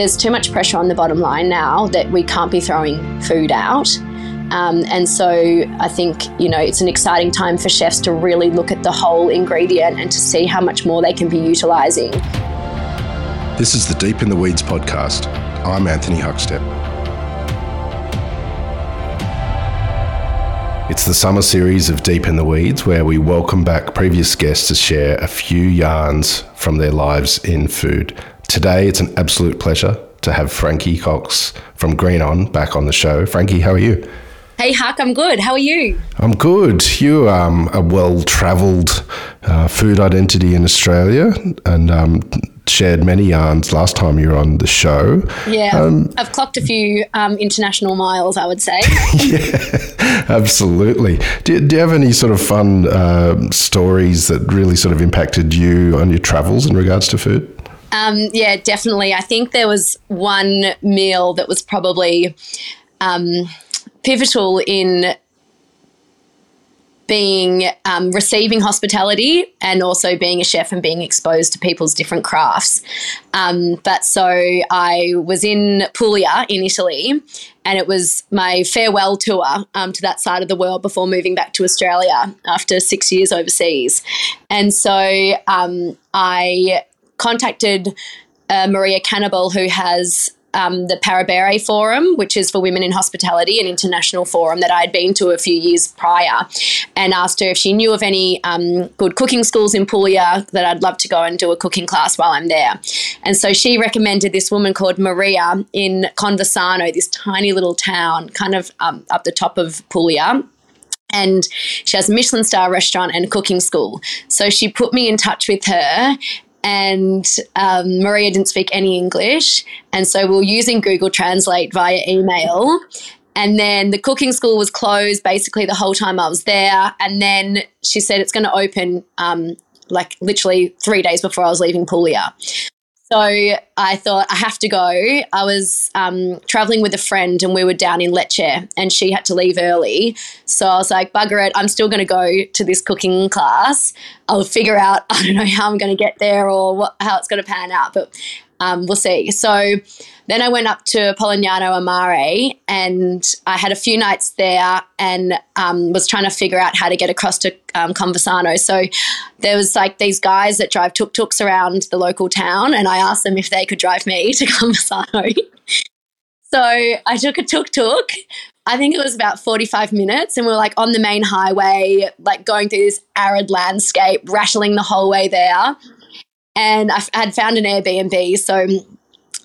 there's too much pressure on the bottom line now that we can't be throwing food out. And so I think, you know, it's an exciting time for chefs to really look at the whole ingredient and to see how much more they can be utilising. This is the Deep in the Weeds podcast. I'm Anthony Huckstep. It's the summer series of Deep in the Weeds, where we welcome back previous guests to share a few yarns from their lives in food. Today, it's an absolute pleasure to have Frankie Cox from Green On back on the show. Frankie, how are you? Hey, Huck, I'm good. How are you? I'm good. You are a well-travelled food identity in Australia and shared many yarns last time you were on the show. Yeah, I've clocked a few international miles, I would say. Yeah, absolutely. Do you have any sort of fun stories that really sort of impacted you on your travels in regards to food? Yeah, definitely. I think there was one meal that was probably pivotal in being receiving hospitality and also being a chef and being exposed to people's different crafts. But so I was in Puglia in Italy, and it was my farewell tour to that side of the world before moving back to Australia after 6 years overseas. And so I contacted Maria Cannibal, who has the Parabere Forum, which is for women in hospitality, an international forum that I had been to a few years prior, and asked her if she knew of any good cooking schools in Puglia that I'd love to go and do a cooking class while I'm there. And so she recommended this woman called Maria in Conversano, this tiny little town kind of up the top of Puglia. And she has a Michelin star restaurant and a cooking school. So she put me in touch with her. And Maria didn't speak any English, and so we were using Google Translate via email. And then the cooking school was closed basically the whole time I was there. And then she said it's going to open like literally 3 days before I was leaving Puglia. So I thought I have to go. I was travelling with a friend and we were down in Lecce and she had to leave early. So I was like, bugger it, I'm still going to go to this cooking class. I'll figure out, I don't know how I'm going to get there or how it's going to pan out, but we'll see. So then I went up to Polignano Amare and I had a few nights there and was trying to figure out how to get across to Conversano. So there was like these guys that drive tuk-tuks around the local town and I asked them if they could drive me to Conversano. So I took a tuk-tuk. I think it was about 45 minutes and we were like on the main highway, like going through this arid landscape, rattling the whole way there. And I had found an Airbnb, so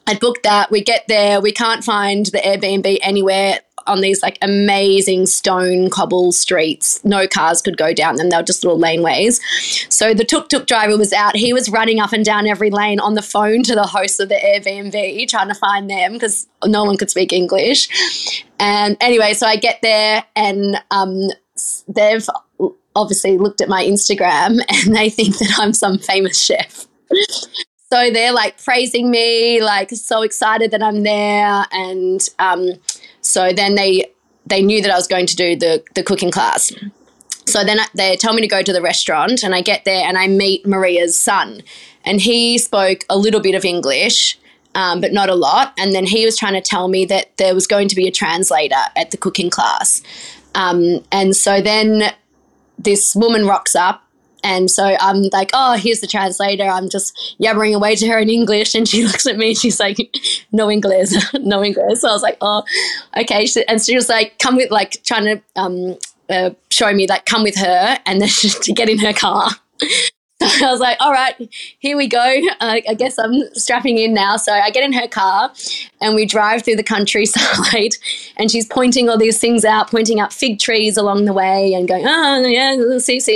I'd booked that. We get there. We can't find the Airbnb anywhere on these like amazing stone cobble streets. No cars could go down them. They were just little laneways. So the tuk-tuk driver was out. He was running up and down every lane on the phone to the host of the Airbnb trying to find them because no one could speak English. And anyway, so I get there and they've obviously looked at my Instagram and they think that I'm some famous chef. So they're like praising me, like so excited that I'm there. And so then they knew that I was going to do the cooking class. So then they tell me to go to the restaurant and I get there and I meet Maria's son. And he spoke a little bit of English, but not a lot. And then he was trying to tell me that there was going to be a translator at the cooking class. And so then this woman rocks up. And so I'm like, oh, here's the translator. I'm just yabbering away to her in English. And she looks at me and she's like, no English, no English. So I was like, oh, okay. And she was like, come with, like trying to show me, like, come with her and then to get in her car. So I was like, all right, here we go. I guess I'm strapping in now. So I get in her car and we drive through the countryside and she's pointing all these things out, pointing out fig trees along the way and going, oh, yeah, see.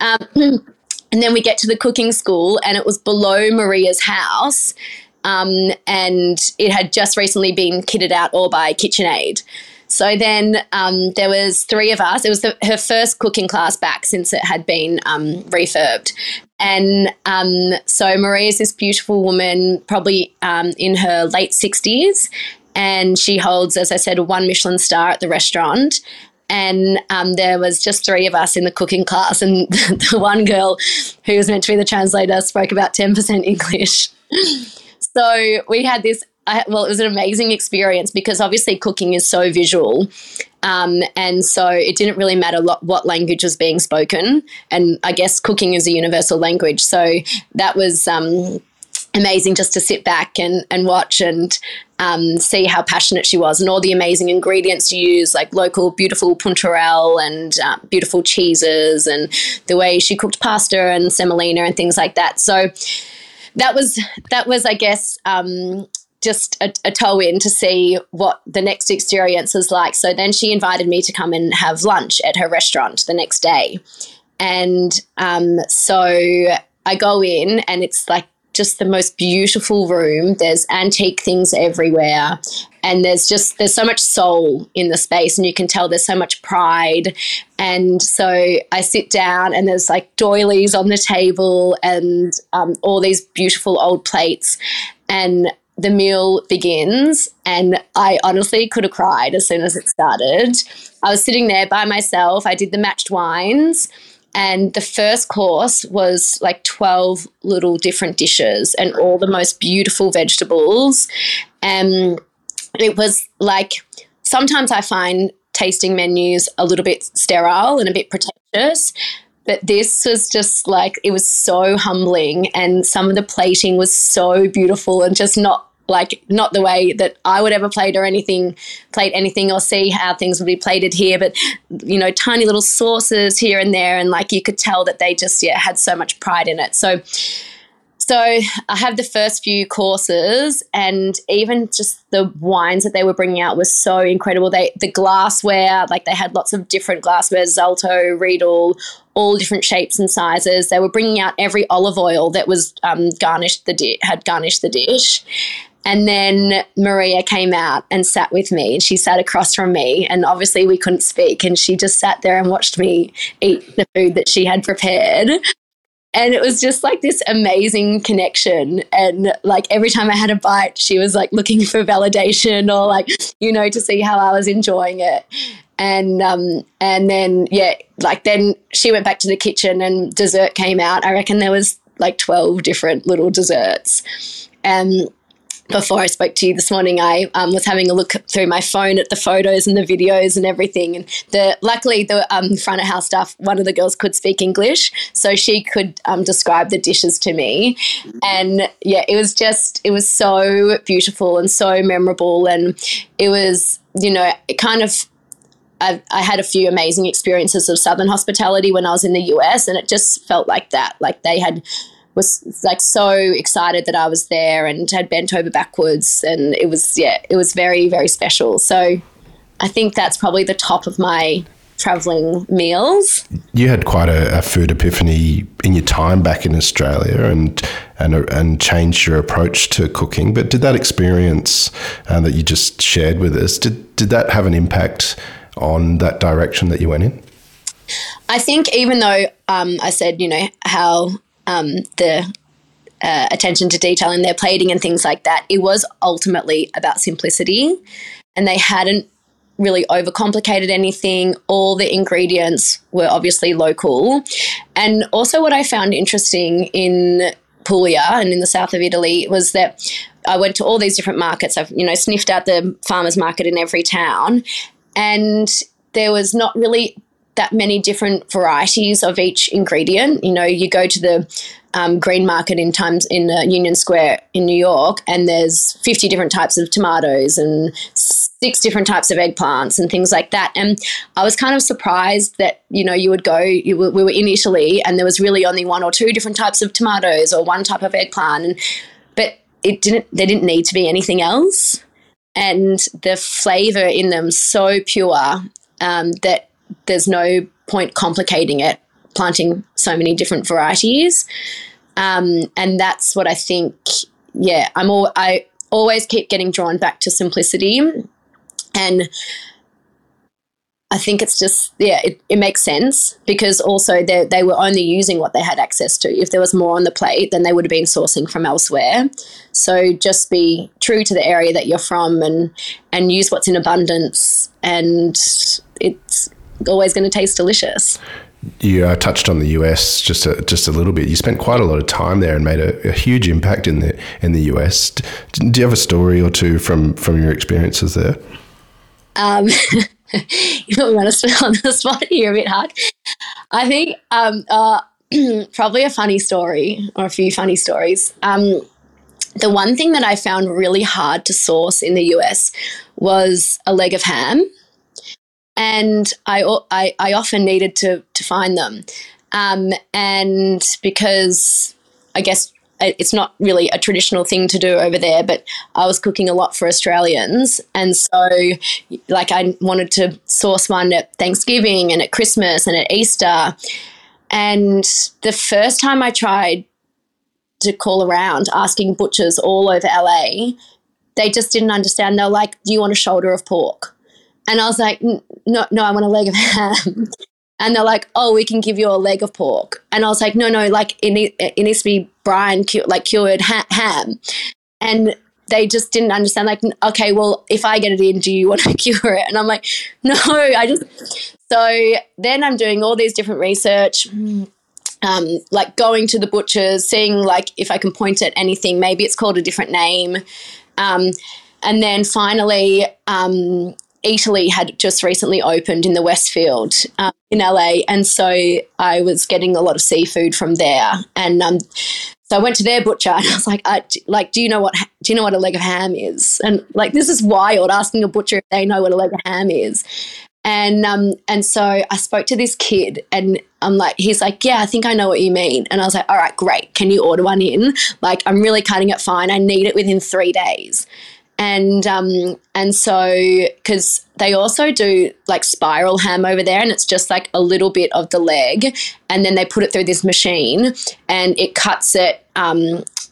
And then we get to the cooking school and it was below Maria's house and it had just recently been kitted out all by KitchenAid. So then there was three of us. It was her first cooking class back since it had been refurbed. And so Maria's this beautiful woman, probably in her late 60s, and she holds, as I said, one Michelin star at the restaurant. And there was just three of us in the cooking class, and the one girl who was meant to be the translator spoke about 10% English. So we had this, well, it was an amazing experience because obviously cooking is so visual. And so it didn't really matter what language was being spoken. And I guess cooking is a universal language. So that was amazing just to sit back and watch and see how passionate she was and all the amazing ingredients you use, like local beautiful puntarelle and beautiful cheeses and the way she cooked pasta and semolina and things like that. So that was I guess, just a toe in to see what the next experience was like. So then she invited me to come and have lunch at her restaurant the next day. And so I go in and it's like just the most beautiful room. There's antique things everywhere and there's so much soul in the space and you can tell there's so much pride. And so I sit down and there's like doilies on the table and all these beautiful old plates, and the meal begins, and I honestly could have cried as soon as it started. I was sitting there by myself. I did the matched wines, and the first course was like 12 little different dishes and all the most beautiful vegetables. And it was like, sometimes I find tasting menus a little bit sterile and a bit pretentious, but this was just like, it was so humbling, and some of the plating was so beautiful and just not the way that I would ever plate anything or see how things would be plated here, but, you know, tiny little sauces here and there, and like you could tell that they just had so much pride in it. So I have the first few courses, and even just the wines that they were bringing out was so incredible. The glassware, like they had lots of different glassware, Zalto, Riedel, all different shapes and sizes. They were bringing out every olive oil that was garnished the dish. And then Maria came out and sat with me, and she sat across from me, and obviously we couldn't speak, and she just sat there and watched me eat the food that she had prepared. And it was just like this amazing connection. And like every time I had a bite, she was like looking for validation or like, you know, to see how I was enjoying it. And then, then she went back to the kitchen and dessert came out. I reckon there was like 12 different little desserts. Before I spoke to you this morning, I was having a look through my phone at the photos and the videos and everything. And luckily the front of house staff, one of the girls could speak English, so she could describe the dishes to me. And it was so beautiful and so memorable. And it was, you know, it kind of, I had a few amazing experiences of Southern hospitality when I was in the US, and it just felt like that. Like they was like so excited that I was there and had bent over backwards, and it was very, very special. So I think that's probably the top of my travelling meals. You had quite a food epiphany in your time back in Australia and changed your approach to cooking. But did that experience that you just shared with us, did that have an impact on that direction that you went in? I think even though I said, you know, how the attention to detail in their plating and things like that, it was ultimately about simplicity, and they hadn't really overcomplicated anything. All the ingredients were obviously local. And also what I found interesting in Puglia and in the south of Italy was that I went to all these different markets. I've, you know, sniffed out the farmers market in every town, and there was not really that many different varieties of each ingredient. You know, you go to the green market in Union Square in New York, and there's 50 different types of tomatoes and 6 different types of eggplants and things like that. And I was kind of surprised that, you know, we were in Italy and there was really only 1 or 2 different types of tomatoes or 1 type of eggplant, but there didn't need to be anything else. And the flavour in them so pure that there's no point complicating it, planting so many different varieties. And that's what I think, I always keep getting drawn back to simplicity. And I think it's just, it makes sense, because also they were only using what they had access to. If there was more on the plate, then they would have been sourcing from elsewhere. So just be true to the area that you're from and use what's in abundance, and it's always going to taste delicious. You touched on the US just a little bit. You spent quite a lot of time there and made a huge impact in the US. Do you have a story or two from your experiences there? You don't want to spit on the spot here, a bit hard. I think probably a funny story or a few funny stories. The one thing that I found really hard to source in the US was a leg of ham. And I often needed to find them. And because I guess it's not really a traditional thing to do over there, but I was cooking a lot for Australians. And so, like, I wanted to source one at Thanksgiving and at Christmas and at Easter. And the first time I tried to call around asking butchers all over LA, they just didn't understand. They were like, "Do you want a shoulder of pork?" And I was like, no, I want a leg of ham. And they're like, "Oh, we can give you a leg of pork." And I was like, no, like it needs to be cured ham. And they just didn't understand, like, "Okay, well, if I get it in, do you want to cure it?" And I'm like, no, I just – so then I'm doing all these different research, like going to the butchers, seeing, like, if I can point at anything. Maybe it's called a different name. And then finally Italy had just recently opened in the Westfield in LA, and so I was getting a lot of seafood from there. And so I went to their butcher and I was like, "Do you know what a leg of ham is?" And, like, this is wild, asking a butcher if they know what a leg of ham is. And so I spoke to this kid, and I'm like, he's like, "Yeah, I think I know what you mean." And I was like, "All right, great. Can you order one in? Like, I'm really cutting it fine. I need it within 3 days." And so, because they also do, like, spiral ham over there, and it's just like a little bit of the leg, and then they put it through this machine and it cuts it,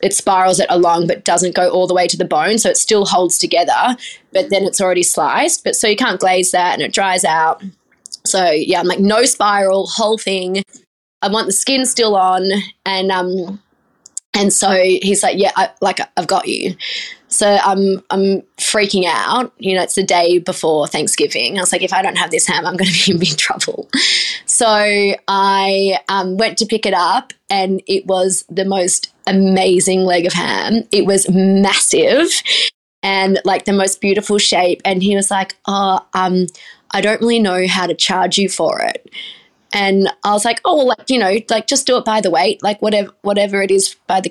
it spirals it along but doesn't go all the way to the bone, so it still holds together, but then it's already sliced. But so you can't glaze that and it dries out. So, yeah, I'm like, no spiral, whole thing. I want the skin still on. And so he's like, "Yeah, I've got you." So I'm freaking out. You know, it's the day before Thanksgiving. I was like, "If I don't have this ham, I'm going to be in big trouble." So I went to pick it up, and it was the most amazing leg of ham. It was massive and, like, the most beautiful shape. And he was like, "Oh, I don't really know how to charge you for it." And I was like, "Oh, well, like, you know, like, just do it by the weight, like, whatever it is by the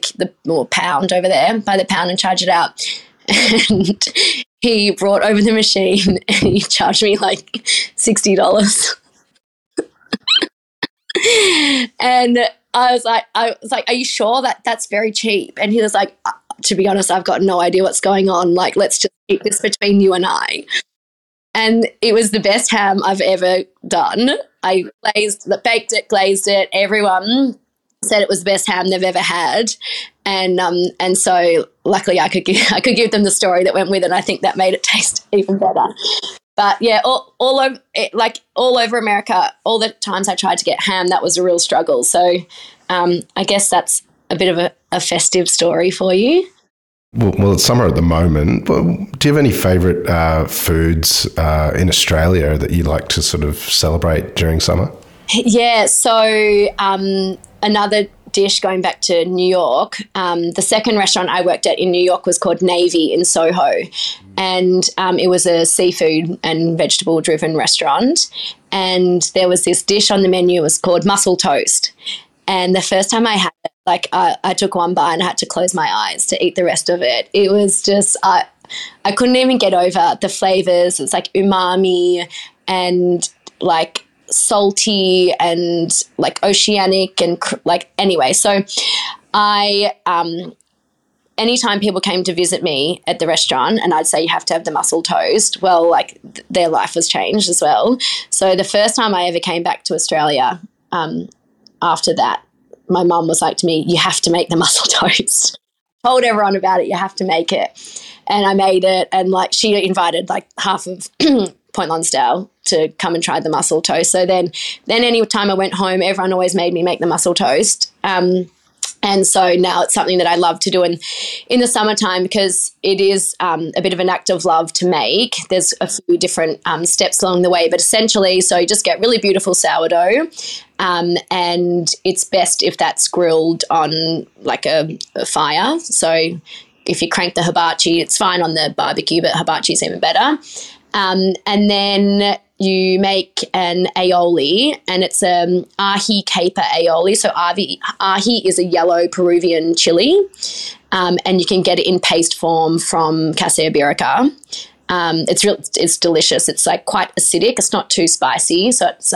pound over there, by the pound, and charge it out." And he brought over the machine and he charged me like $60. And I was like, "Are you sure that's very cheap?" And he was like, "To be honest, I've got no idea what's going on. Like, let's just keep this between you and I." And it was the best ham I've ever done. I baked it, glazed it. Everyone said it was the best ham they've ever had, and so luckily I could give them the story that went with it. I think that made it taste even better. But yeah, all over America, all the times I tried to get ham, that was a real struggle. So I guess that's a bit of a festive story for you. Well, it's summer at the moment. Do you have any favourite foods in Australia that you like to sort of celebrate during summer? Yeah, so another dish, going back to New York, the second restaurant I worked at in New York was called Navy in Soho, and it was a seafood and vegetable-driven restaurant, and there was this dish on the menu. It was called mussel toast, and the first time I had it, like, I took one bite and I had to close my eyes to eat the rest of it. It was just, I couldn't even get over the flavours. It's like umami and, like, salty and, like, oceanic and, like, anyway. So I, anytime people came to visit me at the restaurant and I'd say you have to have the mussel toast, well, like, their life was changed as well. So the first time I ever came back to Australia after that, my mum was like to me, "You have to make the mussel toast." Told everyone about it. You have to make it. And I made it, and, like, she invited, like, half of Point Lonsdale to come and try the mussel toast. So then any time I went home, everyone always made me make the mussel toast. And so now it's something that I love to do in the summertime because it is a bit of an act of love to make. There's a few different steps along the way, but essentially, so you just get really beautiful sourdough and it's best if that's grilled on like a fire. So if you crank the hibachi, it's fine on the barbecue, but hibachi is even better. And then you make an aioli, and it's an aji caper aioli. So aji is a yellow Peruvian chili, and you can get it in paste form from Casa Berica. It's delicious. It's like quite acidic. It's not too spicy, so it's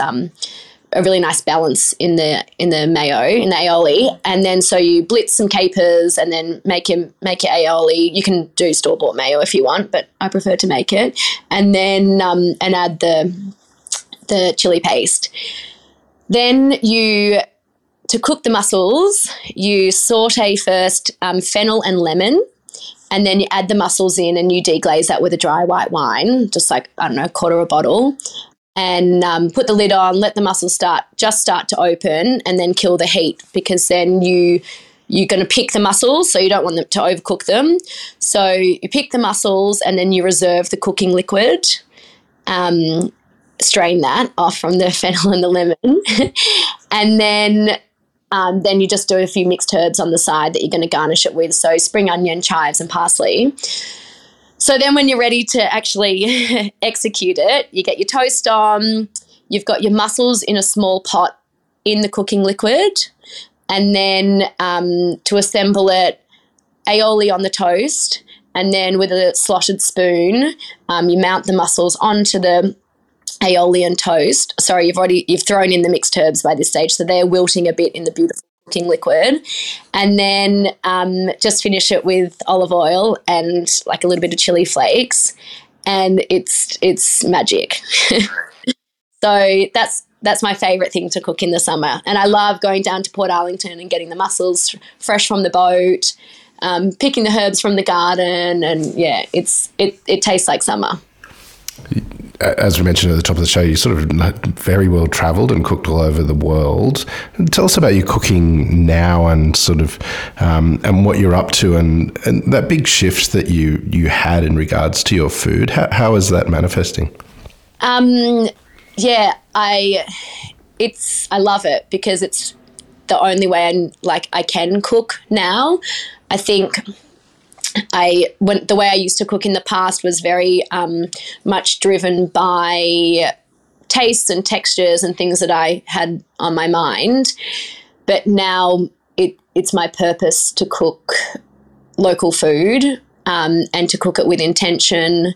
a really nice balance in the mayo, in the aioli. And then so you blitz some capers and then make your aioli. You can do store-bought mayo if you want, but I prefer to make it. And then and add the chili paste. Then you, to cook the mussels, you saute first fennel and lemon, and then you add the mussels in and you deglaze that with a dry white wine, just like, I don't know, quarter a bottle. And put the lid on, let the mussels start to open, and then kill the heat, because then you're going to pick the mussels, so you don't want them to overcook them. So you pick the mussels and then you reserve the cooking liquid, strain that off from the fennel and the lemon, and then you just do a few mixed herbs on the side that you're going to garnish it with, so spring onion, chives and parsley. So then when you're ready to actually execute it, you get your toast on, you've got your mussels in a small pot in the cooking liquid, and then to assemble it, aioli on the toast, and then with a slotted spoon, you mount the mussels onto the aioli and toast. Sorry, you've thrown in the mixed herbs by this stage, so they're wilting a bit in the beautiful cooking liquid, and then just finish it with olive oil and like a little bit of chili flakes, and it's magic. So that's my favorite thing to cook in the summer, and I love going down to Port Arlington and getting the mussels fresh from the boat, picking the herbs from the garden, and yeah, it tastes like summer. As we mentioned at the top of the show, you're sort of very well travelled and cooked all over the world. Tell us about your cooking now and sort of and what you're up to, and that big shift that you had in regards to your food. How is that manifesting? I love it because it's the only way I can cook now. I think. The way I used to cook in the past was very much driven by tastes and textures and things that I had on my mind, but now it's my purpose to cook local food and to cook it with intention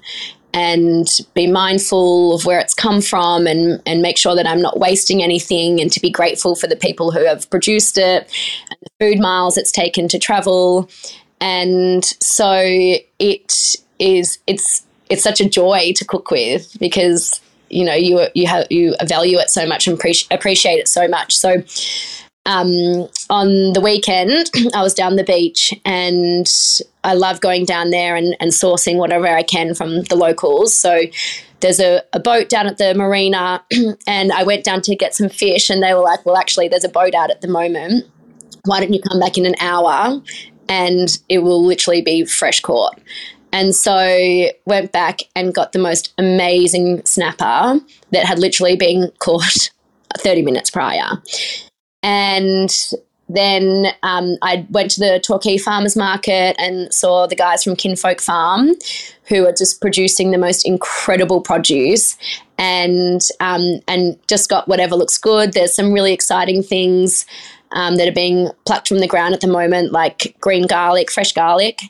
and be mindful of where it's come from and make sure that I'm not wasting anything, and to be grateful for the people who have produced it and the food miles it's taken to travel. And so it's such a joy to cook with, because you know you value it so much and appreciate it so much. So on the weekend I was down the beach, and I love going down there and sourcing whatever I can from the locals. So there's a boat down at the marina, and I went down to get some fish, and they were like, well, actually there's a boat out at the moment. Why don't you come back in an hour? And it will literally be fresh caught. And so went back and got the most amazing snapper that had literally been caught 30 minutes prior. And then I went to the Torquay Farmers Market and saw the guys from Kinfolk Farm, who are just producing the most incredible produce, and just got whatever looks good. There's some really exciting things that are being plucked from the ground at the moment, like green garlic, fresh garlic,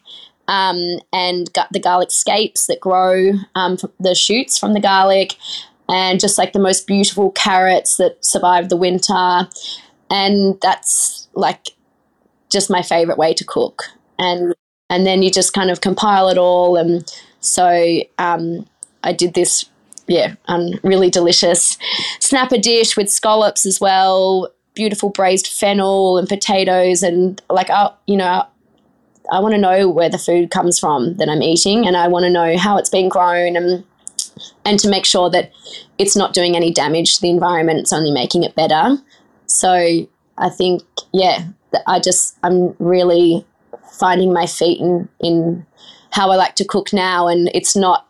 and the garlic scapes that grow, the shoots from the garlic, and just like the most beautiful carrots that survive the winter. And that's like just my favorite way to cook. And then you just kind of compile it all. And so I did this, really delicious snapper dish with scallops as well, beautiful braised fennel and potatoes, and like, I want to know where the food comes from that I'm eating, and I want to know how it's been grown, and to make sure that it's not doing any damage to the environment, it's only making it better. So I think, I'm really finding my feet in how I like to cook now, and it's not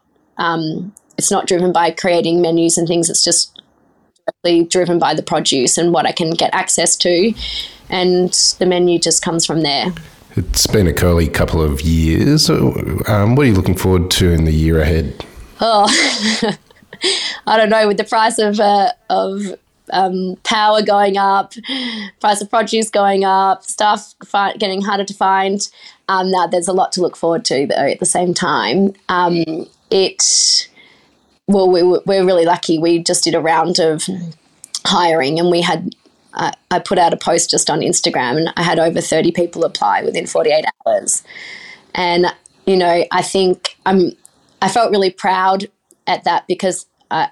driven by creating menus and things. It's just directly driven by the produce and what I can get access to, and the menu just comes from there. It's been a curly couple of years. What are you looking forward to in the year ahead? Oh, I don't know. With the price of power going up, price of produce going up, stuff getting harder to find. Now there's a lot to look forward to, though. At the same time, we're really lucky. We just did a round of hiring, and we had. I put out a post just on Instagram, and I had over 30 people apply within 48 hours. And, you know, I think I felt really proud at that, because I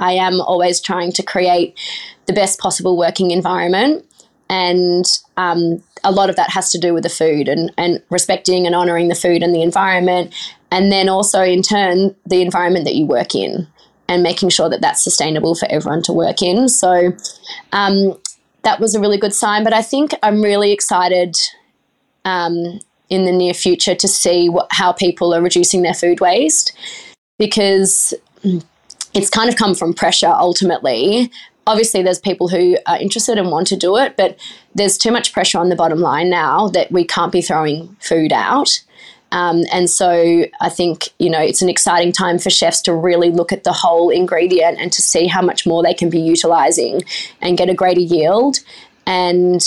am always trying to create the best possible working environment. And a lot of that has to do with the food and respecting and honouring the food and the environment. And then also in turn, the environment that you work in and making sure that that's sustainable for everyone to work in. So, that was a really good sign, but I think I'm really excited in the near future to see how people are reducing their food waste, because it's kind of come from pressure ultimately. Obviously, there's people who are interested and want to do it, but there's too much pressure on the bottom line now that we can't be throwing food out. And so I think, you know, it's an exciting time for chefs to really look at the whole ingredient and to see how much more they can be utilising and get a greater yield. And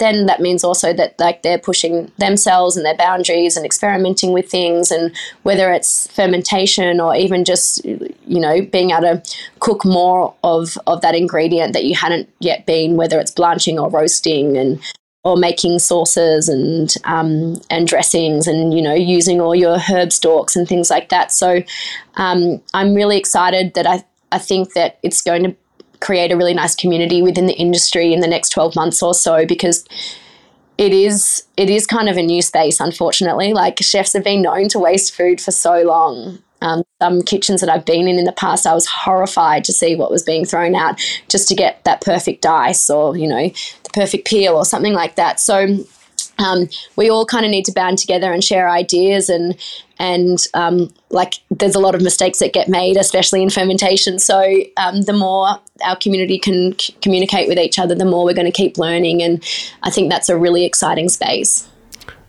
then that means also that, like, they're pushing themselves and their boundaries and experimenting with things, and whether it's fermentation or even just, you know, being able to cook more of that ingredient that you hadn't yet been, whether it's blanching or roasting and or making sauces and dressings and, you know, using all your herb stalks and things like that. So I'm really excited that I think that it's going to create a really nice community within the industry in the next 12 months or so, because it is kind of a new space, unfortunately. Like, chefs have been known to waste food for so long. Some kitchens that I've been in the past, I was horrified to see what was being thrown out just to get that perfect dice or, you know, the perfect peel or something like that. So we all kind of need to band together and share ideas and like, there's a lot of mistakes that get made, especially in fermentation. So the more our community can communicate with each other, the more we're going to keep learning, and I think that's a really exciting space.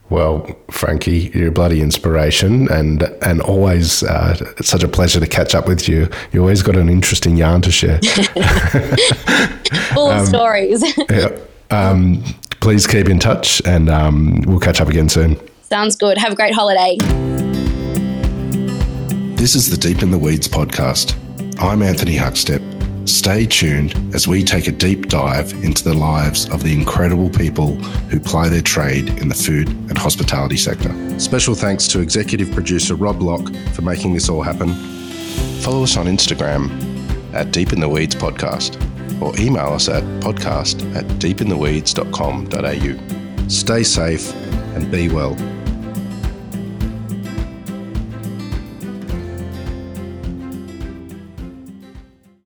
Well, Frankie, you're a bloody inspiration, and always it's such a pleasure to catch up with you. You always got an interesting yarn to share. Full of stories. Yeah, please keep in touch, and we'll catch up again soon. Sounds good. Have a great holiday. This is the Deep in the Weeds podcast. I'm Anthony Huckstep. Stay tuned as we take a deep dive into the lives of the incredible people who ply their trade in the food and hospitality sector. Special thanks to executive producer Rob Locke for making this all happen. Follow us on Instagram at Deep in the Weeds Podcast, or email us at podcast@deepintheweeds.com.au. Stay safe and be well.